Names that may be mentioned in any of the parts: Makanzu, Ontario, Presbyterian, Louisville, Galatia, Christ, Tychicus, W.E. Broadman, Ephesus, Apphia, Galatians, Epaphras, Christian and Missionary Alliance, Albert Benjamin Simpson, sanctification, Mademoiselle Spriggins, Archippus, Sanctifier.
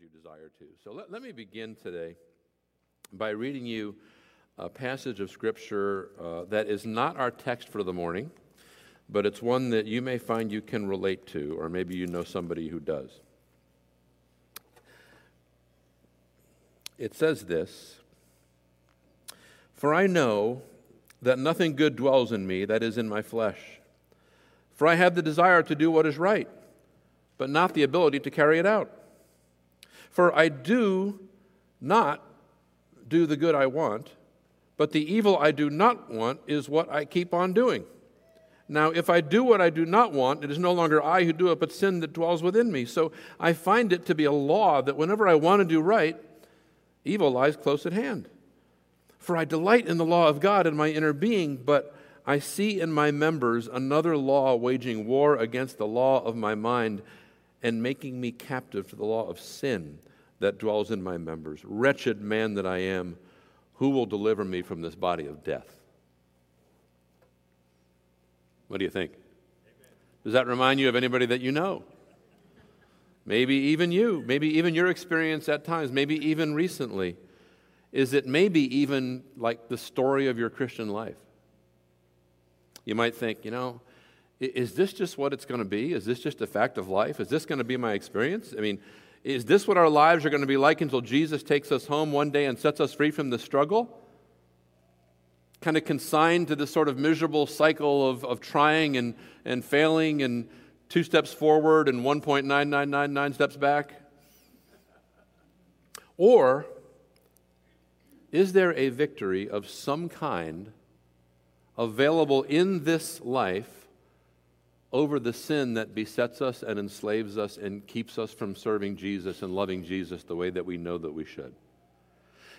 you desire to. So let me begin today by reading you a passage of Scripture that is not our text for the morning, but it's one that you may find you can relate to, or maybe you know somebody who does. It says this, "For I know that nothing good dwells in me, that is, in my flesh. For I have the desire to do what is right, but not the ability to carry it out. For I do not do the good I want, but the evil I do not want is what I keep on doing. Now, if I do what I do not want, it is no longer I who do it, but sin that dwells within me. So I find it to be a law that whenever I want to do right, evil lies close at hand. For I delight in the law of God in my inner being, but I see in my members another law waging war against the law of my mind and making me captive to the law of sin that dwells in my members. Wretched man that I am, who will deliver me from this body of death?" What do you think? Does that remind you of anybody that you know? Maybe even you, maybe even your experience at times, maybe even recently. Is it maybe even like the story of your Christian life? You might think, you know, is this just what it's going to be? Is this just a fact of life? Is this going to be my experience? I mean, is this what our lives are going to be like until Jesus takes us home one day and sets us free from the struggle? Kind of consigned to this sort of miserable cycle of trying and failing and 2 steps forward and 1.9999 steps back? Or is there a victory of some kind available in this life over the sin that besets us and enslaves us and keeps us from serving Jesus and loving Jesus the way that we know that we should?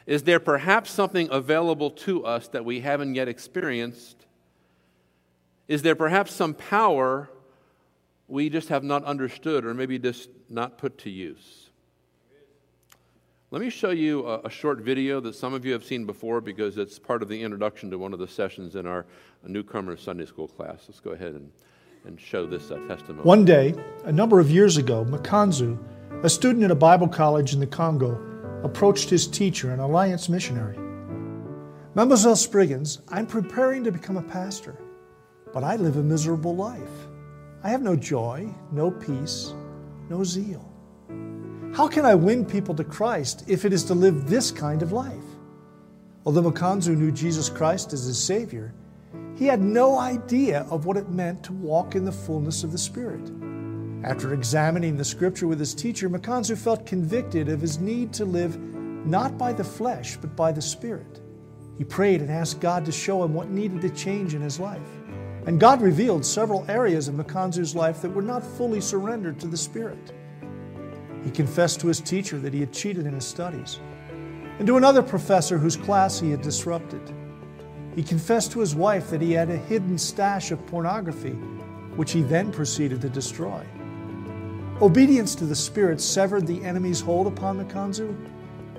Is there perhaps something available to us that we haven't yet experienced? Is there perhaps some power we just have not understood or maybe just not put to use? Let me show you a short video that some of you have seen before because it's part of the introduction to one of the sessions in our newcomer Sunday school class. Let's go ahead and show this testimony. One day, a number of years ago, Makanzu, a student at a Bible college in the Congo, approached his teacher, an Alliance missionary. "Mademoiselle Spriggins, I'm preparing to become a pastor, but I live a miserable life. I have no joy, no peace, no zeal. How can I win people to Christ if it is to live this kind of life?" Although Makanzu knew Jesus Christ as his Savior, he had no idea of what it meant to walk in the fullness of the Spirit. After examining the Scripture with his teacher, Makanzu felt convicted of his need to live not by the flesh, but by the Spirit. He prayed and asked God to show him what needed to change in his life. And God revealed several areas of Makanzu's life that were not fully surrendered to the Spirit. He confessed to his teacher that he had cheated in his studies, and to another professor whose class he had disrupted. He confessed to his wife that he had a hidden stash of pornography, which he then proceeded to destroy. Obedience to the Spirit severed the enemy's hold upon Makanzu,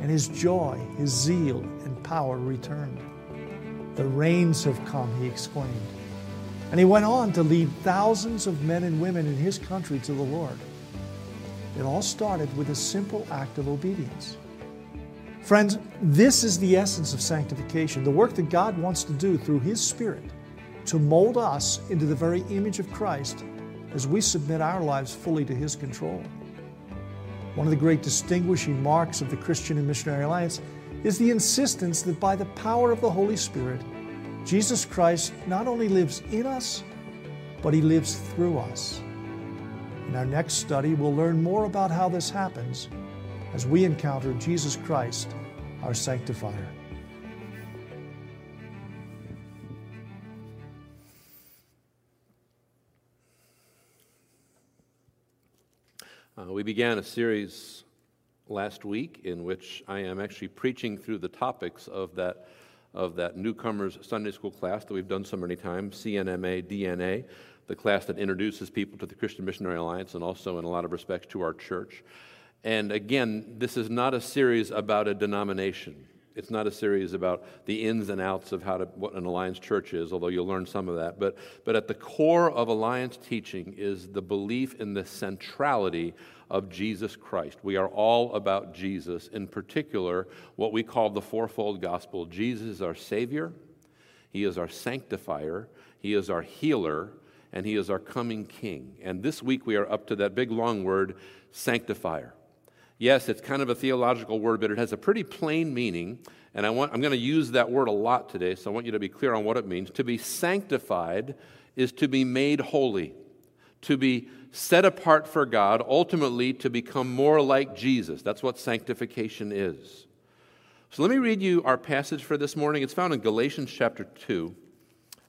and his joy, his zeal, and power returned. "The rains have come," he exclaimed. And he went on to lead thousands of men and women in his country to the Lord. It all started with a simple act of obedience. Friends, this is the essence of sanctification, the work that God wants to do through His Spirit to mold us into the very image of Christ as we submit our lives fully to His control. One of the great distinguishing marks of the Christian and Missionary Alliance is the insistence that by the power of the Holy Spirit, Jesus Christ not only lives in us, but He lives through us. In our next study, we'll learn more about how this happens as we encounter Jesus Christ, our Sanctifier. We began a series last week in which I am actually preaching through the topics of that newcomers Sunday school class that we've done so many times, CNMA, DNA. The class that introduces people to the Christian Missionary Alliance and also, in a lot of respects, to our church. And again, this is not a series about a denomination. It's not a series about the ins and outs of what an Alliance church is, although you'll learn some of that. But at the core of Alliance teaching is the belief in the centrality of Jesus Christ. We are all about Jesus, in particular what we call the fourfold gospel. Jesus is our Savior, He is our sanctifier, He is our healer, and He is our coming King. And this week we are up to that big long word, sanctifier. Yes, it's kind of a theological word, but it has a pretty plain meaning, and I'm going to use that word a lot today, so I want you to be clear on what it means. To be sanctified is to be made holy, to be set apart for God, ultimately to become more like Jesus. That's what sanctification is. So let me read you our passage for this morning. It's found in Galatians chapter 2,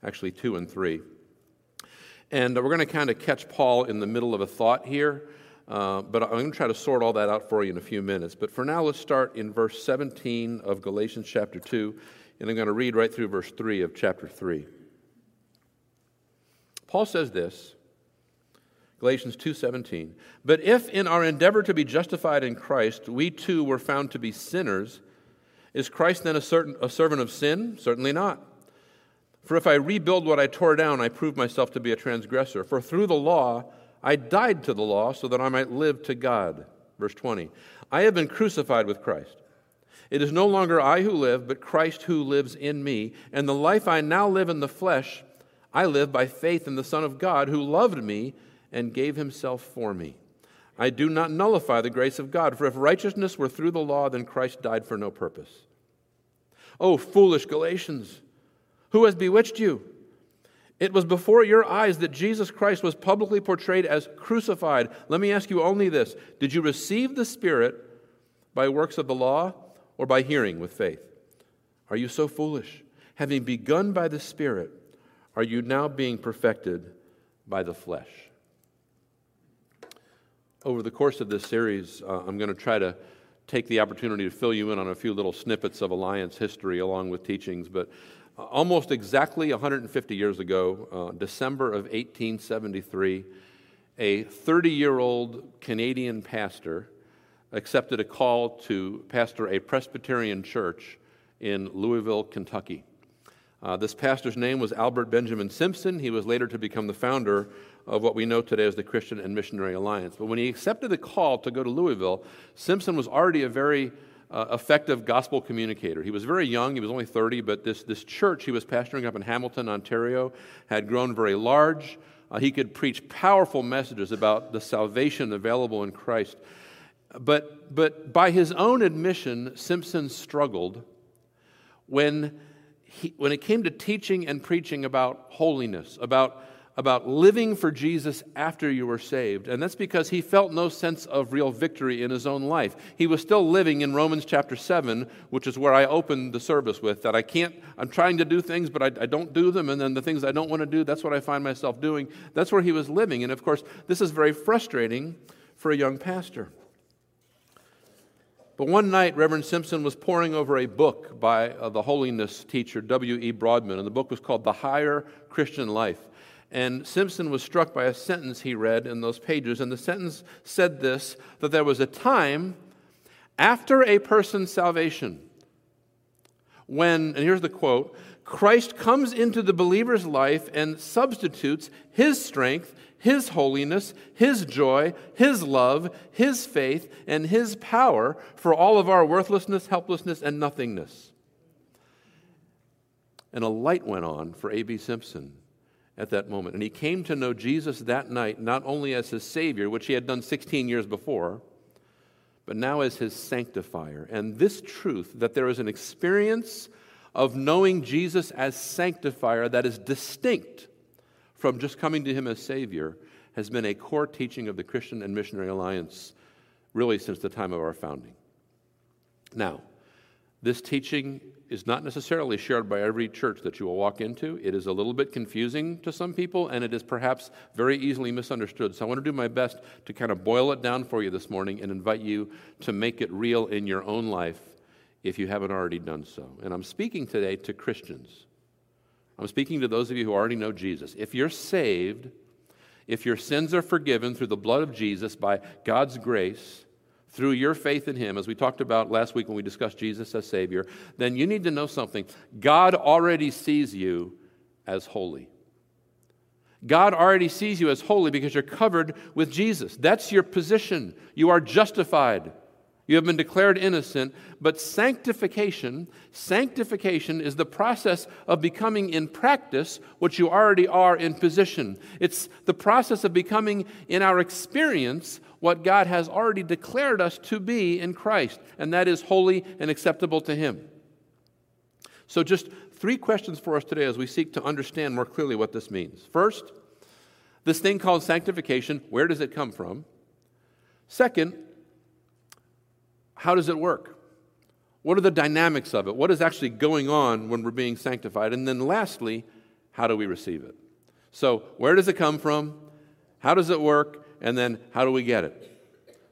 actually 2 and 3. And we're going to kind of catch Paul in the middle of a thought here. But I'm going to try to sort all that out for you in a few minutes. But for now, let's start in verse 17 of Galatians chapter 2, and I'm going to read right through verse 3 of chapter 3. Paul says this, Galatians 2:17, "But if in our endeavor to be justified in Christ, we too were found to be sinners, is Christ then a servant of sin? Certainly not. For if I rebuild what I tore down, I prove myself to be a transgressor. For through the law, I died to the law so that I might live to God." Verse 20, "I have been crucified with Christ. It is no longer I who live, but Christ who lives in me. And the life I now live in the flesh, I live by faith in the Son of God who loved me and gave himself for me. I do not nullify the grace of God, for if righteousness were through the law, then Christ died for no purpose. Oh, foolish Galatians, who has bewitched you? It was before your eyes that Jesus Christ was publicly portrayed as crucified. Let me ask you only this. Did you receive the Spirit by works of the law or by hearing with faith? Are you so foolish? Having begun by the Spirit, are you now being perfected by the flesh?" Over the course of this series, I'm going to try to take the opportunity to fill you in on a few little snippets of Alliance history along with teachings, but almost exactly 150 years ago, December of 1873, a 30-year-old Canadian pastor accepted a call to pastor a Presbyterian church in Louisville, Kentucky. This pastor's name was Albert Benjamin Simpson. He was later to become the founder of what we know today as the Christian and Missionary Alliance. But when he accepted the call to go to Louisville, Simpson was already a very effective gospel communicator. He was very young, he was only 30, but this church he was pastoring up in Hamilton, Ontario, had grown very large. He could preach powerful messages about the salvation available in Christ. But by his own admission, Simpson struggled when it came to teaching and preaching about holiness, about living for Jesus after you were saved. And that's because he felt no sense of real victory in his own life. He was still living in Romans chapter 7, which is where I opened the service with, that I'm trying to do things, but I don't do them, and then the things I don't want to do, that's what I find myself doing. That's where he was living. And of course, this is very frustrating for a young pastor. But one night, Reverend Simpson was poring over a book by the holiness teacher, W.E. Broadman, and the book was called The Higher Christian Life. And Simpson was struck by a sentence he read in those pages, and the sentence said this, that there was a time after a person's salvation when, and here's the quote, "Christ comes into the believer's life and substitutes his strength, his holiness, his joy, his love, his faith, and his power for all of our worthlessness, helplessness, and nothingness." And a light went on for A.B. Simpson at that moment. And he came to know Jesus that night, not only as his Savior, which he had done 16 years before, but now as his sanctifier. And this truth, that there is an experience of knowing Jesus as sanctifier that is distinct from just coming to him as Savior, has been a core teaching of the Christian and Missionary Alliance really since the time of our founding. Now, this teaching is not necessarily shared by every church that you will walk into. It is a little bit confusing to some people, and it is perhaps very easily misunderstood. So I want to do my best to kind of boil it down for you this morning and invite you to make it real in your own life if you haven't already done so. And I'm speaking today to Christians. I'm speaking to those of you who already know Jesus. If you're saved, if your sins are forgiven through the blood of Jesus by God's grace, through your faith in Him, as we talked about last week when we discussed Jesus as Savior, then you need to know something. God already sees you as holy. God already sees you as holy because you're covered with Jesus. That's your position. You are justified. You have been declared innocent, but sanctification is the process of becoming in practice what you already are in position. It's the process of becoming in our experience what God has already declared us to be in Christ, and that is holy and acceptable to Him. So just three questions for us today as we seek to understand more clearly what this means. First, this thing called sanctification, where does it come from? Second, how does it work? What are the dynamics of it? What is actually going on when we're being sanctified? And then lastly, how do we receive it? So where does it come from? How does it work? And then how do we get it?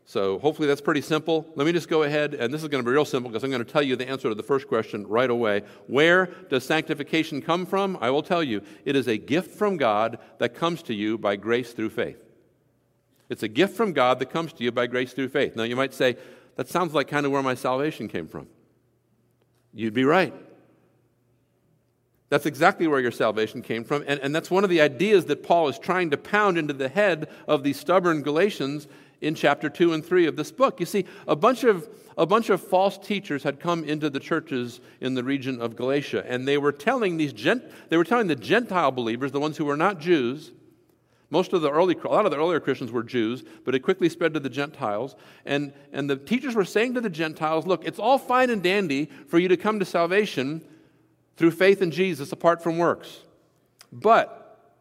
So hopefully that's pretty simple. Let me just go ahead, and this is going to be real simple because I'm going to tell you the answer to the first question right away. Where does sanctification come from? I will tell you. It is a gift from God that comes to you by grace through faith. It's a gift from God that comes to you by grace through faith. Now you might say, that sounds like kind of where my salvation came from. You'd be right. That's exactly where your salvation came from. And that's one of the ideas that Paul is trying to pound into the head of the stubborn Galatians in chapter 2 and 3 of this book. You see, a bunch of false teachers had come into the churches in the region of Galatia, and they were telling the Gentile believers, the ones who were not Jews. A lot of the earlier Christians were Jews, but it quickly spread to the Gentiles. And the teachers were saying to the Gentiles, look, it's all fine and dandy for you to come to salvation through faith in Jesus apart from works. But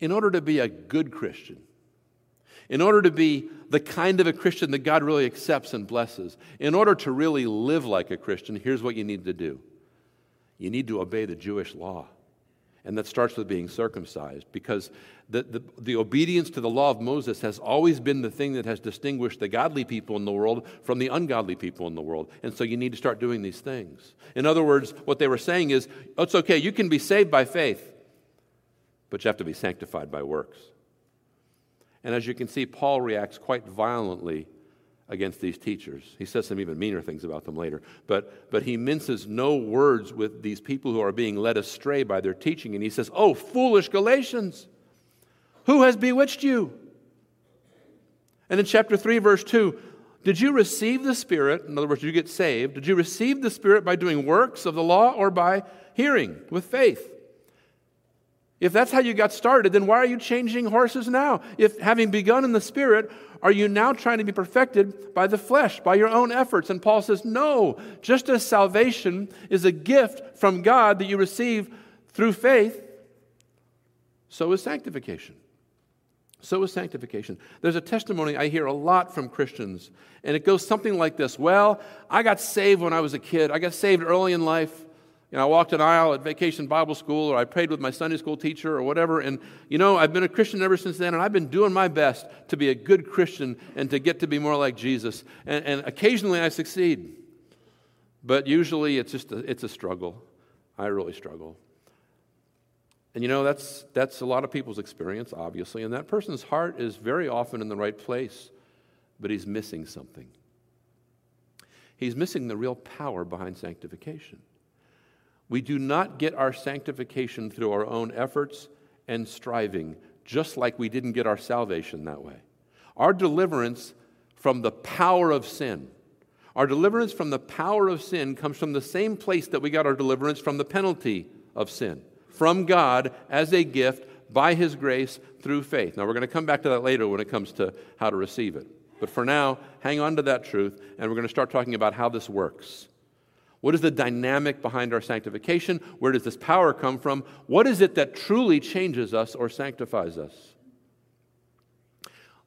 in order to be a good Christian, in order to be the kind of a Christian that God really accepts and blesses, in order to really live like a Christian, here's what you need to do. You need to obey the Jewish law. And that starts with being circumcised, because the obedience to the law of Moses has always been the thing that has distinguished the godly people in the world from the ungodly people in the world. And so you need to start doing these things. In other words, what they were saying is, oh, it's okay, you can be saved by faith, but you have to be sanctified by works. And as you can see, Paul reacts quite violently against these teachers. He says some even meaner things about them later. But he minces no words with these people who are being led astray by their teaching. And he says, oh, foolish Galatians, who has bewitched you? And in chapter 3, verse 2, did you receive the Spirit? In other words, did you get saved? Did you receive the Spirit by doing works of the law or by hearing with faith? If that's how you got started, then why are you changing horses now? If having begun in the Spirit, are you now trying to be perfected by the flesh, by your own efforts? And Paul says, no, just as salvation is a gift from God that you receive through faith, so is sanctification. So is sanctification. There's a testimony I hear a lot from Christians, and it goes something like this. Well, I got saved when I was a kid. I got saved early in life. You know, I walked an aisle at Vacation Bible School, or I prayed with my Sunday school teacher or whatever. And, you know, I've been a Christian ever since then, and I've been doing my best to be a good Christian and to get to be more like Jesus. And occasionally I succeed. But usually it's a struggle. I really struggle. And, you know, that's a lot of people's experience, obviously. And that person's heart is very often in the right place, but he's missing something. He's missing the real power behind sanctification. We do not get our sanctification through our own efforts and striving, just like we didn't get our salvation that way. Our deliverance from the power of sin, comes from the same place that we got our deliverance from the penalty of sin, from God as a gift by His grace through faith. Now, we're going to come back to that later when it comes to how to receive it. But for now, hang on to that truth, and we're going to start talking about how this works. What is the dynamic behind our sanctification? Where does this power come from? What is it that truly changes us or sanctifies us?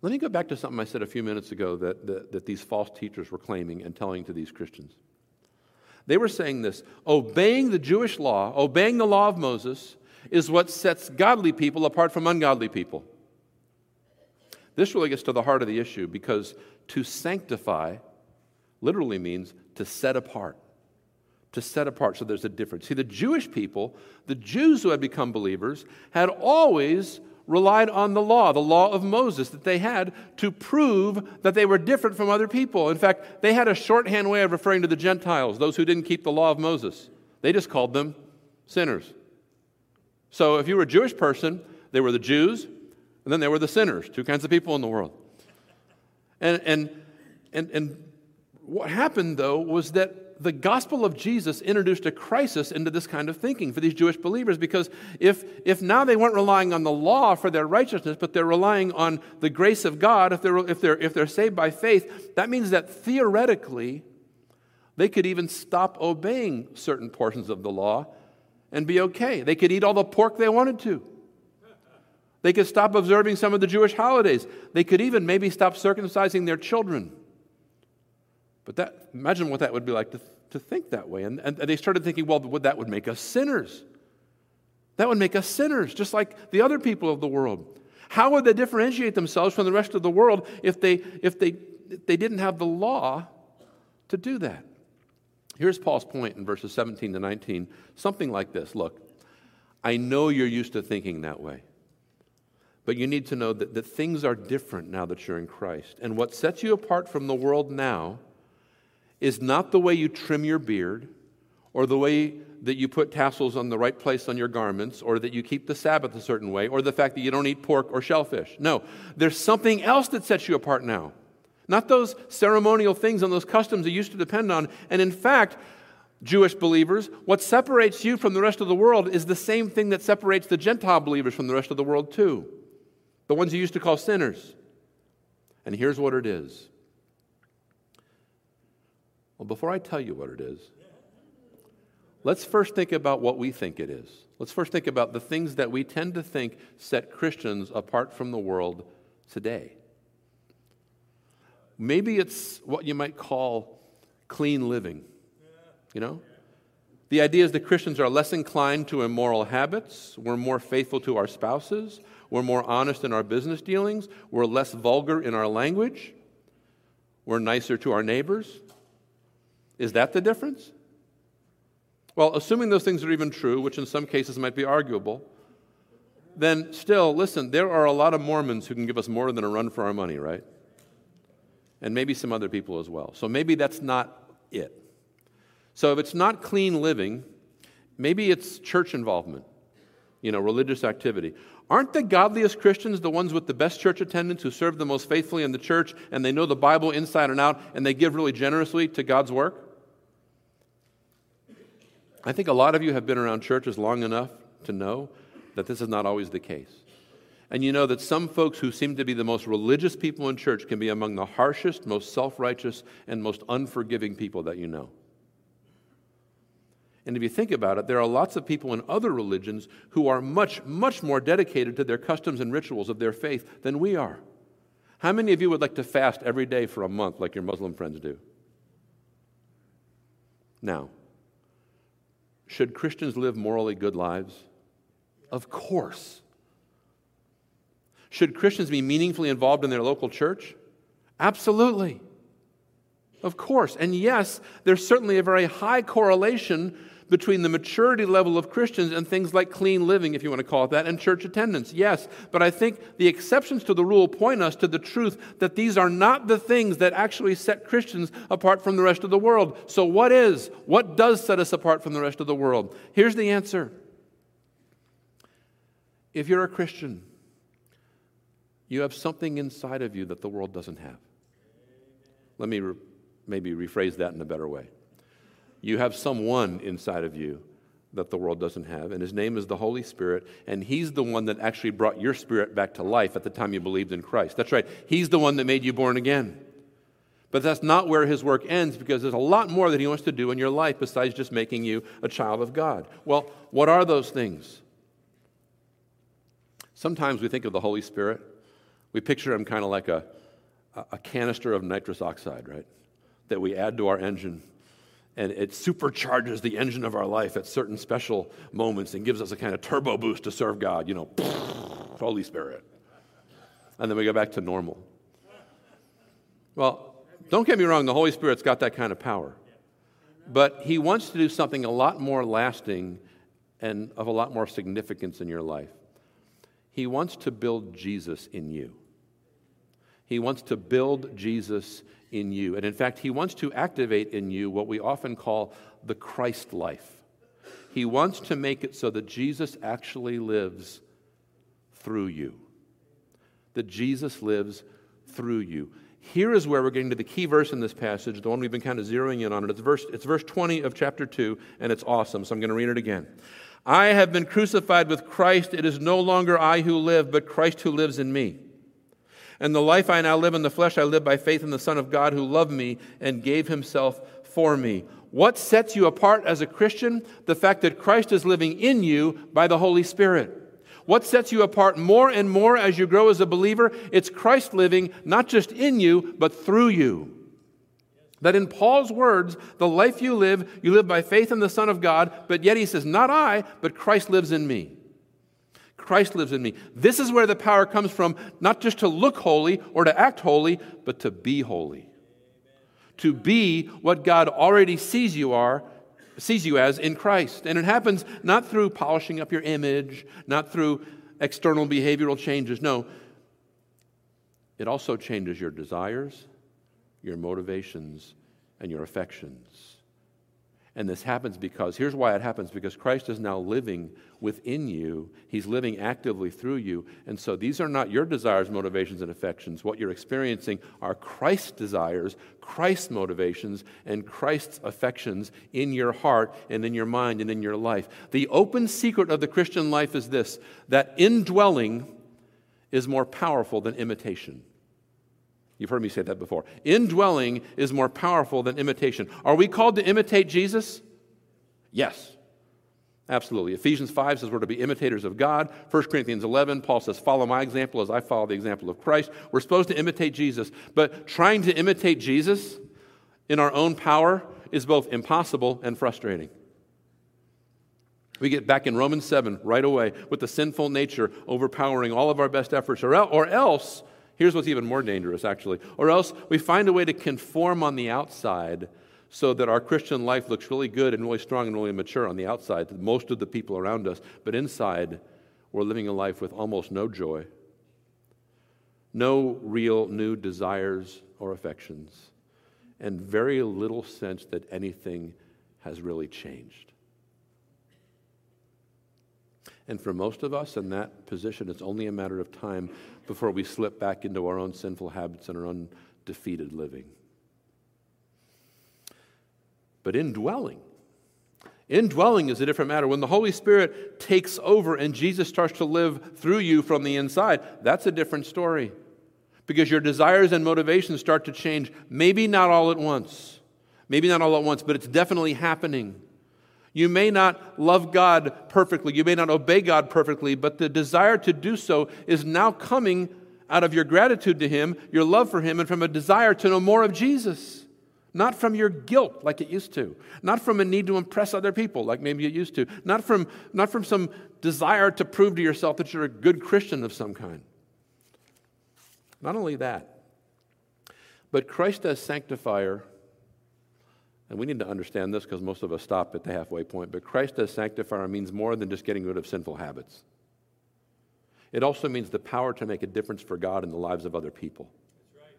Let me go back to something I said a few minutes ago that these false teachers were claiming and telling to these Christians. They were saying this: obeying the Jewish law, obeying the law of Moses, is what sets godly people apart from ungodly people. This really gets to the heart of the issue, because to sanctify literally means to set apart. To set apart, so there's a difference. See, the Jewish people, the Jews who had become believers, had always relied on the law of Moses that they had, to prove that they were different from other people. In fact, they had a shorthand way of referring to the Gentiles, those who didn't keep the law of Moses. They just called them sinners. So if you were a Jewish person, they were the Jews, and then they were the sinners, two kinds of people in the world. And what happened, though, was that the gospel of Jesus introduced a crisis into this kind of thinking for these Jewish believers, because if now they weren't relying on the law for their righteousness, but they're relying on the grace of God, if they're saved by faith, that means that theoretically they could even stop obeying certain portions of the law and be okay. They could eat all the pork they wanted to. They could stop observing some of the Jewish holidays. They could even maybe stop circumcising their children. But that, imagine what that would be like to think that way. And they started thinking, well, that would make us sinners. That would make us sinners, just like the other people of the world. How would they differentiate themselves from the rest of the world if they didn't have the law to do that? Here's Paul's point in verses 17 to 19, something like this. Look, I know you're used to thinking that way, but you need to know that things are different now that you're in Christ. And what sets you apart from the world now is not the way you trim your beard or the way that you put tassels on the right place on your garments or that you keep the Sabbath a certain way or the fact that you don't eat pork or shellfish. No, there's something else that sets you apart now. Not those ceremonial things and those customs you used to depend on. And in fact, Jewish believers, what separates you from the rest of the world is the same thing that separates the Gentile believers from the rest of the world too. The ones you used to call sinners. And here's what it is. Well, before I tell you what it is, let's first think about what we think it is. Let's first think about the things that we tend to think set Christians apart from the world today. Maybe it's what you might call clean living, you know? The idea is that Christians are less inclined to immoral habits, we're more faithful to our spouses, we're more honest in our business dealings, we're less vulgar in our language, we're nicer to our neighbors. Is that the difference? Well, assuming those things are even true, which in some cases might be arguable, then still, listen, there are a lot of Mormons who can give us more than a run for our money, right? And maybe some other people as well. So maybe that's not it. So if it's not clean living, maybe it's church involvement, you know, religious activity. Aren't the godliest Christians the ones with the best church attendance who serve the most faithfully in the church and they know the Bible inside and out and they give really generously to God's work? I think a lot of you have been around churches long enough to know that this is not always the case. And you know that some folks who seem to be the most religious people in church can be among the harshest, most self-righteous, and most unforgiving people that you know. And if you think about it, there are lots of people in other religions who are much, much more dedicated to their customs and rituals of their faith than we are. How many of you would like to fast every day for a month like your Muslim friends do? Now, should Christians live morally good lives? Of course. Should Christians be meaningfully involved in their local church? Absolutely. Of course. And yes, there's certainly a very high correlation between the maturity level of Christians and things like clean living, if you want to call it that, and church attendance. Yes, but I think the exceptions to the rule point us to the truth that these are not the things that actually set Christians apart from the rest of the world. So what does set us apart from the rest of the world? Here's the answer. If you're a Christian, you have something inside of you that the world doesn't have. Let me maybe rephrase that in a better way. You have someone inside of you that the world doesn't have, and his name is the Holy Spirit, and he's the one that actually brought your spirit back to life at the time you believed in Christ. That's right. He's the one that made you born again. But that's not where his work ends, because there's a lot more that he wants to do in your life besides just making you a child of God. Well, what are those things? Sometimes we think of the Holy Spirit. We picture him kind of like a canister of nitrous oxide, right, that we add to our engine, and it supercharges the engine of our life at certain special moments and gives us a kind of turbo boost to serve God, you know, Holy Spirit. And then we go back to normal. Well, don't get me wrong, the Holy Spirit's got that kind of power, but he wants to do something a lot more lasting and of a lot more significance in your life. He wants to build Jesus in you. He wants to build Jesus in you. And in fact, he wants to activate in you what we often call the Christ life. He wants to make it so that Jesus actually lives through you. That Jesus lives through you. Here is where we're getting to the key verse in this passage, the one we've been kind of zeroing in on. And it's verse 20 of chapter 2, and it's awesome, so I'm going to read it again. I have been crucified with Christ. It is no longer I who live, but Christ who lives in me. And the life I now live in the flesh, I live by faith in the Son of God who loved me and gave himself for me. What sets you apart as a Christian? The fact that Christ is living in you by the Holy Spirit. What sets you apart more and more as you grow as a believer? It's Christ living not just in you, but through you. That in Paul's words, the life you live by faith in the Son of God, but yet he says, not I, but Christ lives in me. Christ lives in me. This is where the power comes from, not just to look holy or to act holy, but to be holy. Amen. To be what God already sees you as in Christ. And it happens not through polishing up your image, not through external behavioral changes. No, it also changes your desires, your motivations, and your affections. And this happens because Christ is now living within you. He's living actively through you. And so these are not your desires, motivations, and affections. What you're experiencing are Christ's desires, Christ's motivations, and Christ's affections in your heart and in your mind and in your life. The open secret of the Christian life is this, that indwelling is more powerful than imitation. You've heard me say that before. Indwelling is more powerful than imitation. Are we called to imitate Jesus? Yes, absolutely. Ephesians 5 says we're to be imitators of God. 1 Corinthians 11, Paul says, follow my example as I follow the example of Christ. We're supposed to imitate Jesus, but trying to imitate Jesus in our own power is both impossible and frustrating. We get back in Romans 7 right away with the sinful nature overpowering all of our best efforts, or else... Here's what's even more dangerous, actually. Or else we find a way to conform on the outside so that our Christian life looks really good and really strong and really mature on the outside to most of the people around us. But inside, we're living a life with almost no joy, no real new desires or affections, and very little sense that anything has really changed. And for most of us in that position, it's only a matter of time before we slip back into our own sinful habits and our own defeated living. But indwelling is a different matter. When the Holy Spirit takes over and Jesus starts to live through you from the inside, that's a different story. Because your desires and motivations start to change, maybe not all at once. Maybe not all at once, but it's definitely happening. You may not love God perfectly. You may not obey God perfectly, but the desire to do so is now coming out of your gratitude to Him, your love for Him, and from a desire to know more of Jesus. Not from your guilt like it used to. Not from a need to impress other people like maybe it used to. Not from some desire to prove to yourself that you're a good Christian of some kind. Not only that, but Christ as sanctifier. And we need to understand this because most of us stop at the halfway point. But Christ as sanctifier means more than just getting rid of sinful habits. It also means the power to make a difference for God in the lives of other people. That's right.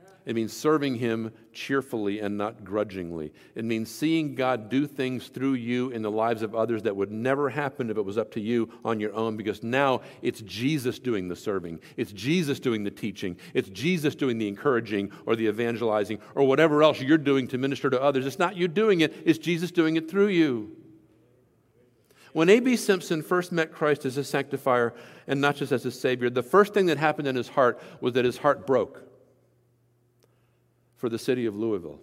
Amen. It means serving Him cheerfully and not grudgingly. It means seeing God do things through you in the lives of others that would never happen if it was up to you on your own, because now it's Jesus doing the serving. It's Jesus doing the teaching. It's Jesus doing the encouraging or the evangelizing or whatever else you're doing to minister to others. It's not you doing it. It's Jesus doing it through you. When A.B. Simpson first met Christ as a sanctifier and not just as a Savior, the first thing that happened in his heart was that his heart broke for the city of Louisville.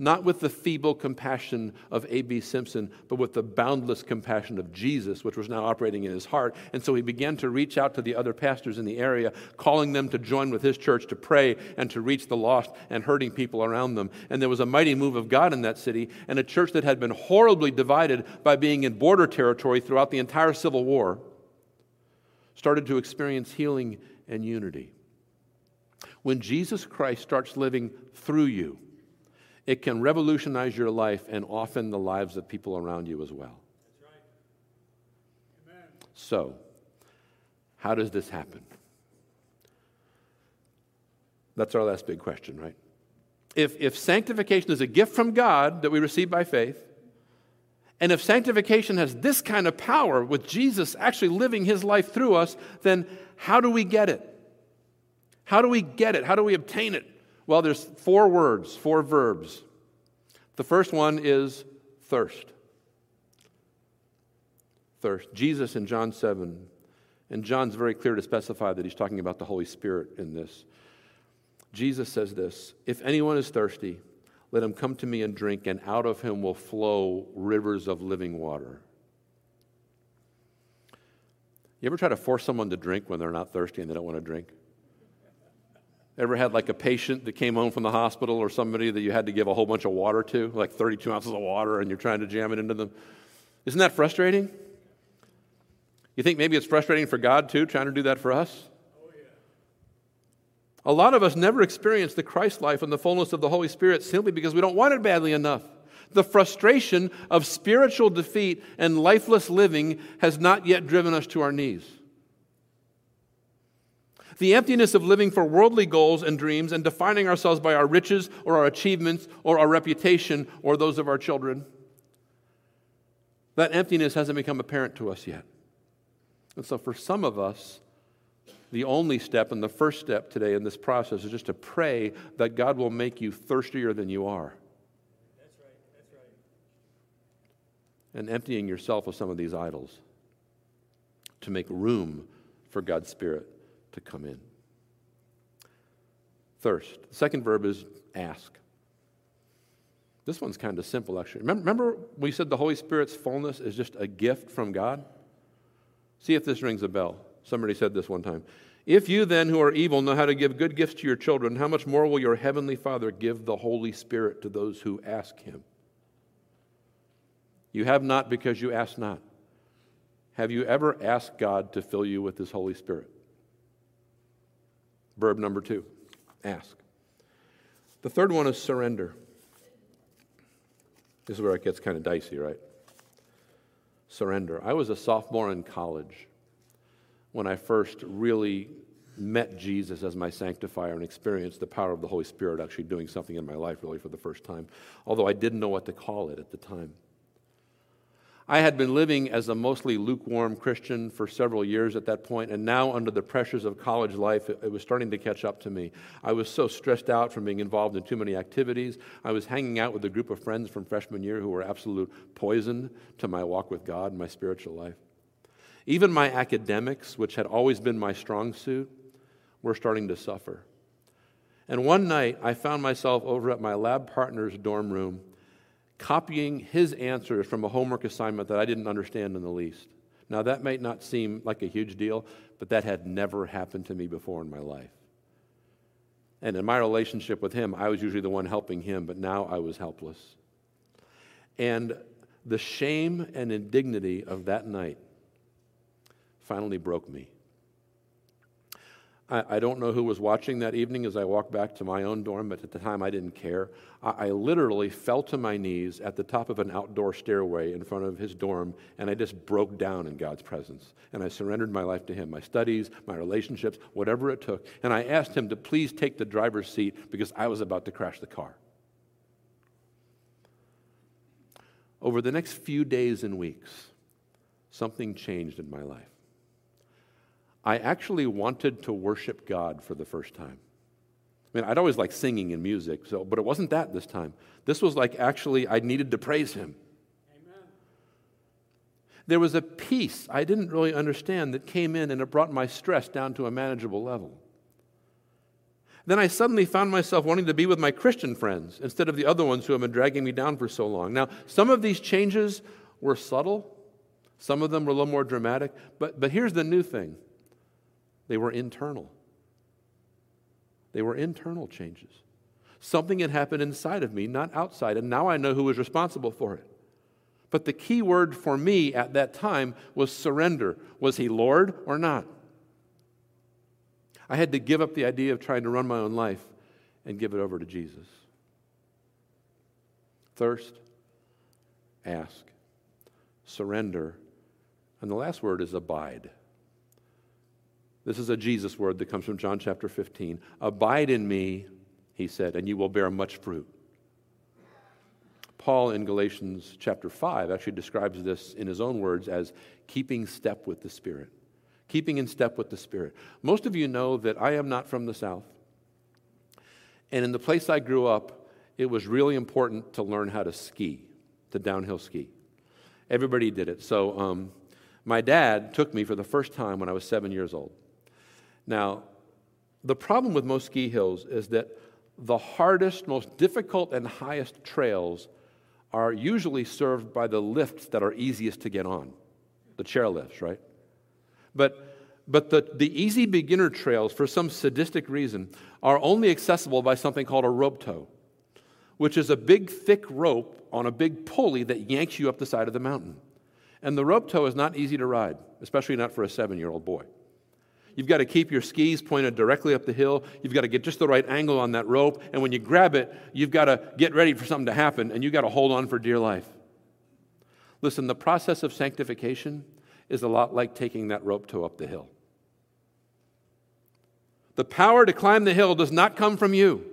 Not with the feeble compassion of A.B. Simpson, but with the boundless compassion of Jesus, which was now operating in his heart. And so he began to reach out to the other pastors in the area, calling them to join with his church to pray and to reach the lost and hurting people around them. And there was a mighty move of God in that city, and a church that had been horribly divided by being in border territory throughout the entire Civil War started to experience healing and unity. When Jesus Christ starts living through you, it can revolutionize your life and often the lives of people around you as well. That's right. Amen. So, how does this happen? That's our last big question, right? If sanctification is a gift from God that we receive by faith, And if sanctification has this kind of power with Jesus actually living his life through us, then how do we get it? How do we get it? How do we obtain it? Well, there's four words, four verbs. The first one is thirst. Thirst. Jesus in John 7, and John's very clear to specify that he's talking about the Holy Spirit in this. Jesus says this, "If anyone is thirsty, let him come to me and drink, and out of him will flow rivers of living water." You ever try to force someone to drink when they're not thirsty and they don't want to drink? Ever had like a patient that came home from the hospital or somebody that you had to give a whole bunch of water to, like 32 ounces of water, and you're trying to jam it into them? Isn't that frustrating? You think maybe it's frustrating for God too, trying to do that for us? A lot of us never experience the Christ life and the fullness of the Holy Spirit simply because we don't want it badly enough. The frustration of spiritual defeat and lifeless living has not yet driven us to our knees. The emptiness of living for worldly goals and dreams and defining ourselves by our riches or our achievements or our reputation or those of our children, that emptiness hasn't become apparent to us yet. And so for some of us, the only step and the first step today in this process is just to pray that God will make you thirstier than you are. That's right. That's right. And emptying yourself of some of these idols to make room for God's Spirit to come in. Thirst. The second verb is ask. This one's kind of simple, actually. Remember we said the Holy Spirit's fullness is just a gift from God? See if this rings a bell. Somebody said this one time. "If you then who are evil know how to give good gifts to your children, how much more will your heavenly Father give the Holy Spirit to those who ask him? You have not because you ask not." Have you ever asked God to fill you with his Holy Spirit? Verb number 2, ask. The third one is surrender. This is where it gets kind of dicey, right? Surrender. I was a sophomore in college when I first really met Jesus as my sanctifier and experienced the power of the Holy Spirit actually doing something in my life really for the first time, although I didn't know what to call it at the time. I had been living as a mostly lukewarm Christian for several years at that point, and now under the pressures of college life, it was starting to catch up to me. I was so stressed out from being involved in too many activities. I was hanging out with a group of friends from freshman year who were absolute poison to my walk with God and my spiritual life. Even my academics, which had always been my strong suit, were starting to suffer. And one night, I found myself over at my lab partner's dorm room, copying his answers from a homework assignment that I didn't understand in the least. Now, that might not seem like a huge deal, but that had never happened to me before in my life. And in my relationship with him, I was usually the one helping him, but now I was helpless. And the shame and indignity of that night finally broke me. I don't know who was watching that evening as I walked back to my own dorm, but at the time I didn't care. I literally fell to my knees at the top of an outdoor stairway in front of his dorm, and I just broke down in God's presence. And I surrendered my life to him, my studies, my relationships, whatever it took. And I asked him to please take the driver's seat because I was about to crash the car. Over the next few days and weeks, something changed in my life. I actually wanted to worship God for the first time. I mean, I'd always liked singing and music, but it wasn't that this time. This was like actually I needed to praise him. Amen. There was a peace I didn't really understand that came in, and it brought my stress down to a manageable level. Then I suddenly found myself wanting to be with my Christian friends instead of the other ones who have been dragging me down for so long. Now, some of these changes were subtle. Some of them were a little more dramatic. But here's the new thing. They were internal. They were internal changes. Something had happened inside of me, not outside, and now I know who was responsible for it. But the key word for me at that time was surrender. Was he Lord or not? I had to give up the idea of trying to run my own life and give it over to Jesus. Thirst, ask, surrender, and the last word is abide. This is a Jesus word that comes from John chapter 15. "Abide in me," he said, "and you will bear much fruit." Paul in Galatians chapter 5 actually describes this in his own words as keeping step with the Spirit. Keeping in step with the Spirit. Most of you know that I am not from the South. And in the place I grew up, it was really important to learn how to ski, to downhill ski. Everybody did it. So my dad took me for the first time when I was 7 years old. Now, the problem with most ski hills is that the hardest, most difficult, and highest trails are usually served by the lifts that are easiest to get on, the chair lifts, right? But the easy beginner trails, for some sadistic reason, are only accessible by something called a rope tow, which is a big, thick rope on a big pulley that yanks you up the side of the mountain. And the rope tow is not easy to ride, especially not for a 7-year-old boy. You've got to keep your skis pointed directly up the hill. You've got to get just the right angle on that rope. And when you grab it, you've got to get ready for something to happen, and you've got to hold on for dear life. Listen, the process of sanctification is a lot like taking that rope tow up the hill. The power to climb the hill does not come from you.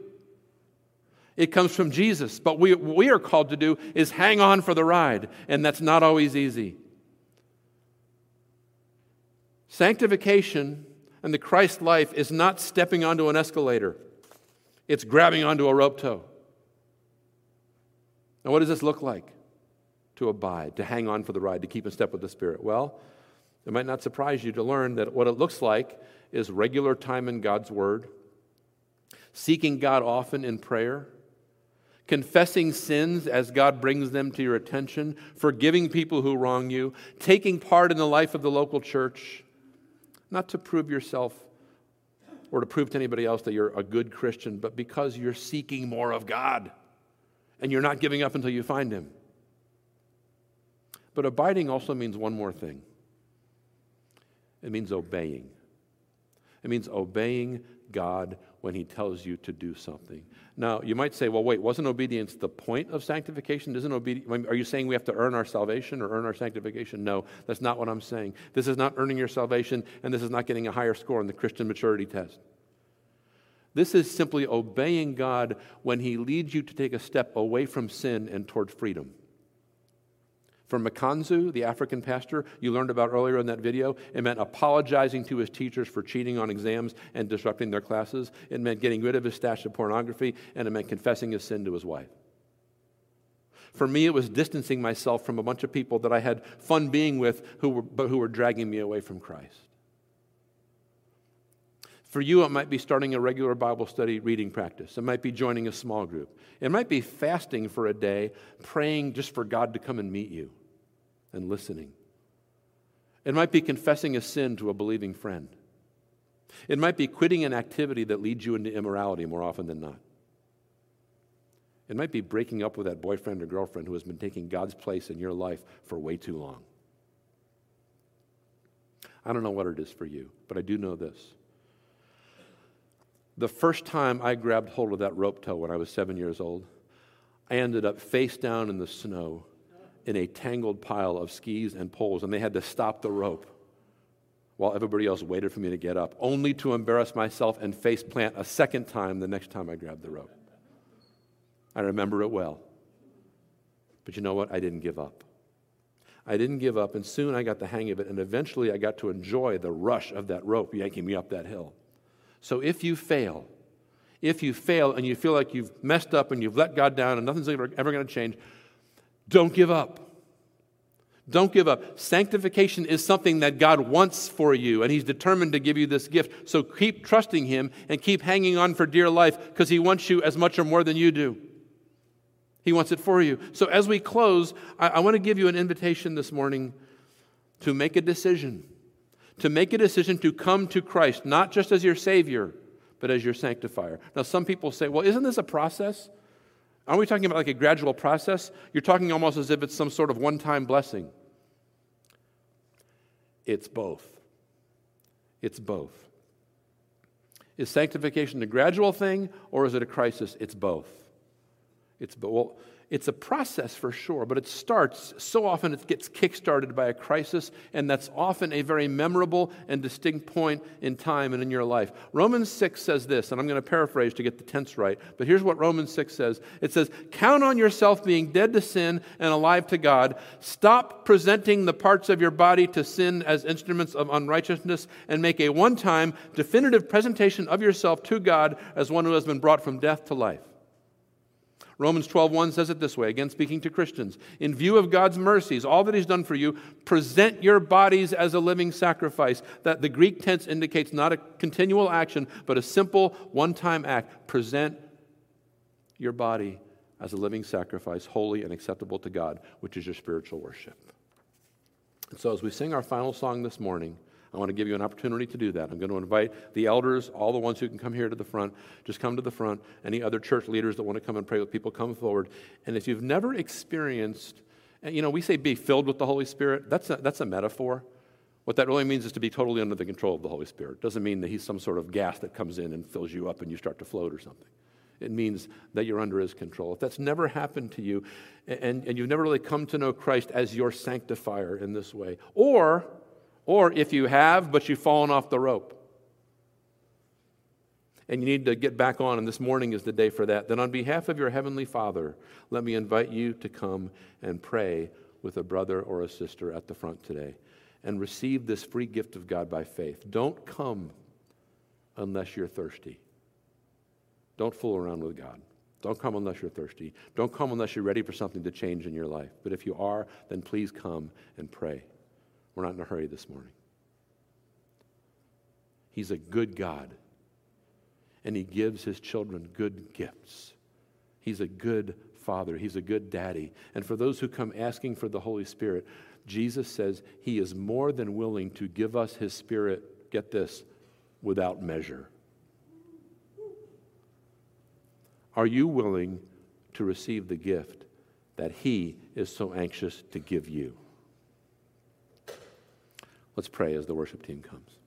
It comes from Jesus. But what we are called to do is hang on for the ride, and that's not always easy. Sanctification and the Christ life is not stepping onto an escalator. It's grabbing onto a rope tow. Now, what does this look like? To abide, to hang on for the ride, to keep in step with the Spirit. Well, it might not surprise you to learn that what it looks like is regular time in God's Word, seeking God often in prayer, confessing sins as God brings them to your attention, forgiving people who wrong you, taking part in the life of the local church, not to prove yourself or to prove to anybody else that you're a good Christian, but because you're seeking more of God and you're not giving up until you find Him. But abiding also means one more thing. It means obeying. It means obeying God when He tells you to do something. Now, you might say, well, wait, wasn't obedience the point of sanctification? Are you saying we have to earn our salvation or earn our sanctification? No, that's not what I'm saying. This is not earning your salvation, and this is not getting a higher score on the Christian maturity test. This is simply obeying God when He leads you to take a step away from sin and toward freedom. From Makanzu, the African pastor you learned about earlier in that video, it meant apologizing to his teachers for cheating on exams and disrupting their classes. It meant getting rid of his stash of pornography, and it meant confessing his sin to his wife. For me, it was distancing myself from a bunch of people that I had fun being with who were dragging me away from Christ. For you, it might be starting a regular Bible study reading practice. It might be joining a small group. It might be fasting for a day, praying just for God to come and meet you and listening. It might be confessing a sin to a believing friend. It might be quitting an activity that leads you into immorality more often than not. It might be breaking up with that boyfriend or girlfriend who has been taking God's place in your life for way too long. I don't know what it is for you, but I do know this. The first time I grabbed hold of that rope tow when I was 7 years old, I ended up face down in the snow in a tangled pile of skis and poles, and they had to stop the rope while everybody else waited for me to get up, only to embarrass myself and face plant a second time the next time I grabbed the rope. I remember it well. But you know what? I didn't give up. I didn't give up, and soon I got the hang of it, and eventually I got to enjoy the rush of that rope yanking me up that hill. So if you fail and you feel like you've messed up and you've let God down and nothing's ever going to change, don't give up. Don't give up. Sanctification is something that God wants for you, and He's determined to give you this gift. So keep trusting Him and keep hanging on for dear life, because He wants you as much or more than you do. He wants it for you. So as we close, I want to give you an invitation this morning to make a decision. To make a decision to come to Christ, not just as your Savior, but as your sanctifier. Now, some people say, well, isn't this a process? Aren't we talking about like a gradual process? You're talking almost as if it's some sort of one-time blessing. It's both. It's both. Is sanctification a gradual thing, or is it a crisis? It's both. Well, It's a process for sure, but it starts, so often it gets kickstarted by a crisis, and that's often a very memorable and distinct point in time and in your life. Romans 6 says this, and I'm going to paraphrase to get the tense right, but here's what Romans 6 says. It says, count on yourself being dead to sin and alive to God. Stop presenting the parts of your body to sin as instruments of unrighteousness and make a one-time definitive presentation of yourself to God as one who has been brought from death to life. Romans 12:1 says it this way, again speaking to Christians. In view of God's mercies, all that He's done for you, present your bodies as a living sacrifice. That the Greek tense indicates not a continual action, but a simple one-time act. Present your body as a living sacrifice, holy and acceptable to God, which is your spiritual worship. And so as we sing our final song this morning, I want to give you an opportunity to do that. I'm going to invite the elders, all the ones who can come here to the front, just come to the front. Any other church leaders that want to come and pray with people, come forward. And if you've never experienced, you know, we say be filled with the Holy Spirit. That's a metaphor. What that really means is to be totally under the control of the Holy Spirit. It doesn't mean that He's some sort of gas that comes in and fills you up and you start to float or something. It means that you're under His control. If that's never happened to you and you've never really come to know Christ as your sanctifier in this way, or if you have, but you've fallen off the rope and you need to get back on, and this morning is the day for that, then on behalf of your Heavenly Father, let me invite you to come and pray with a brother or a sister at the front today and receive this free gift of God by faith. Don't come unless you're thirsty. Don't fool around with God. Don't come unless you're thirsty. Don't come unless you're ready for something to change in your life. But if you are, then please come and pray. We're not in a hurry this morning. He's a good God, and He gives His children good gifts. He's a good Father. He's a good Daddy. And for those who come asking for the Holy Spirit, Jesus says He is more than willing to give us His Spirit, get this, without measure. Are you willing to receive the gift that He is so anxious to give you? Let's pray as the worship team comes.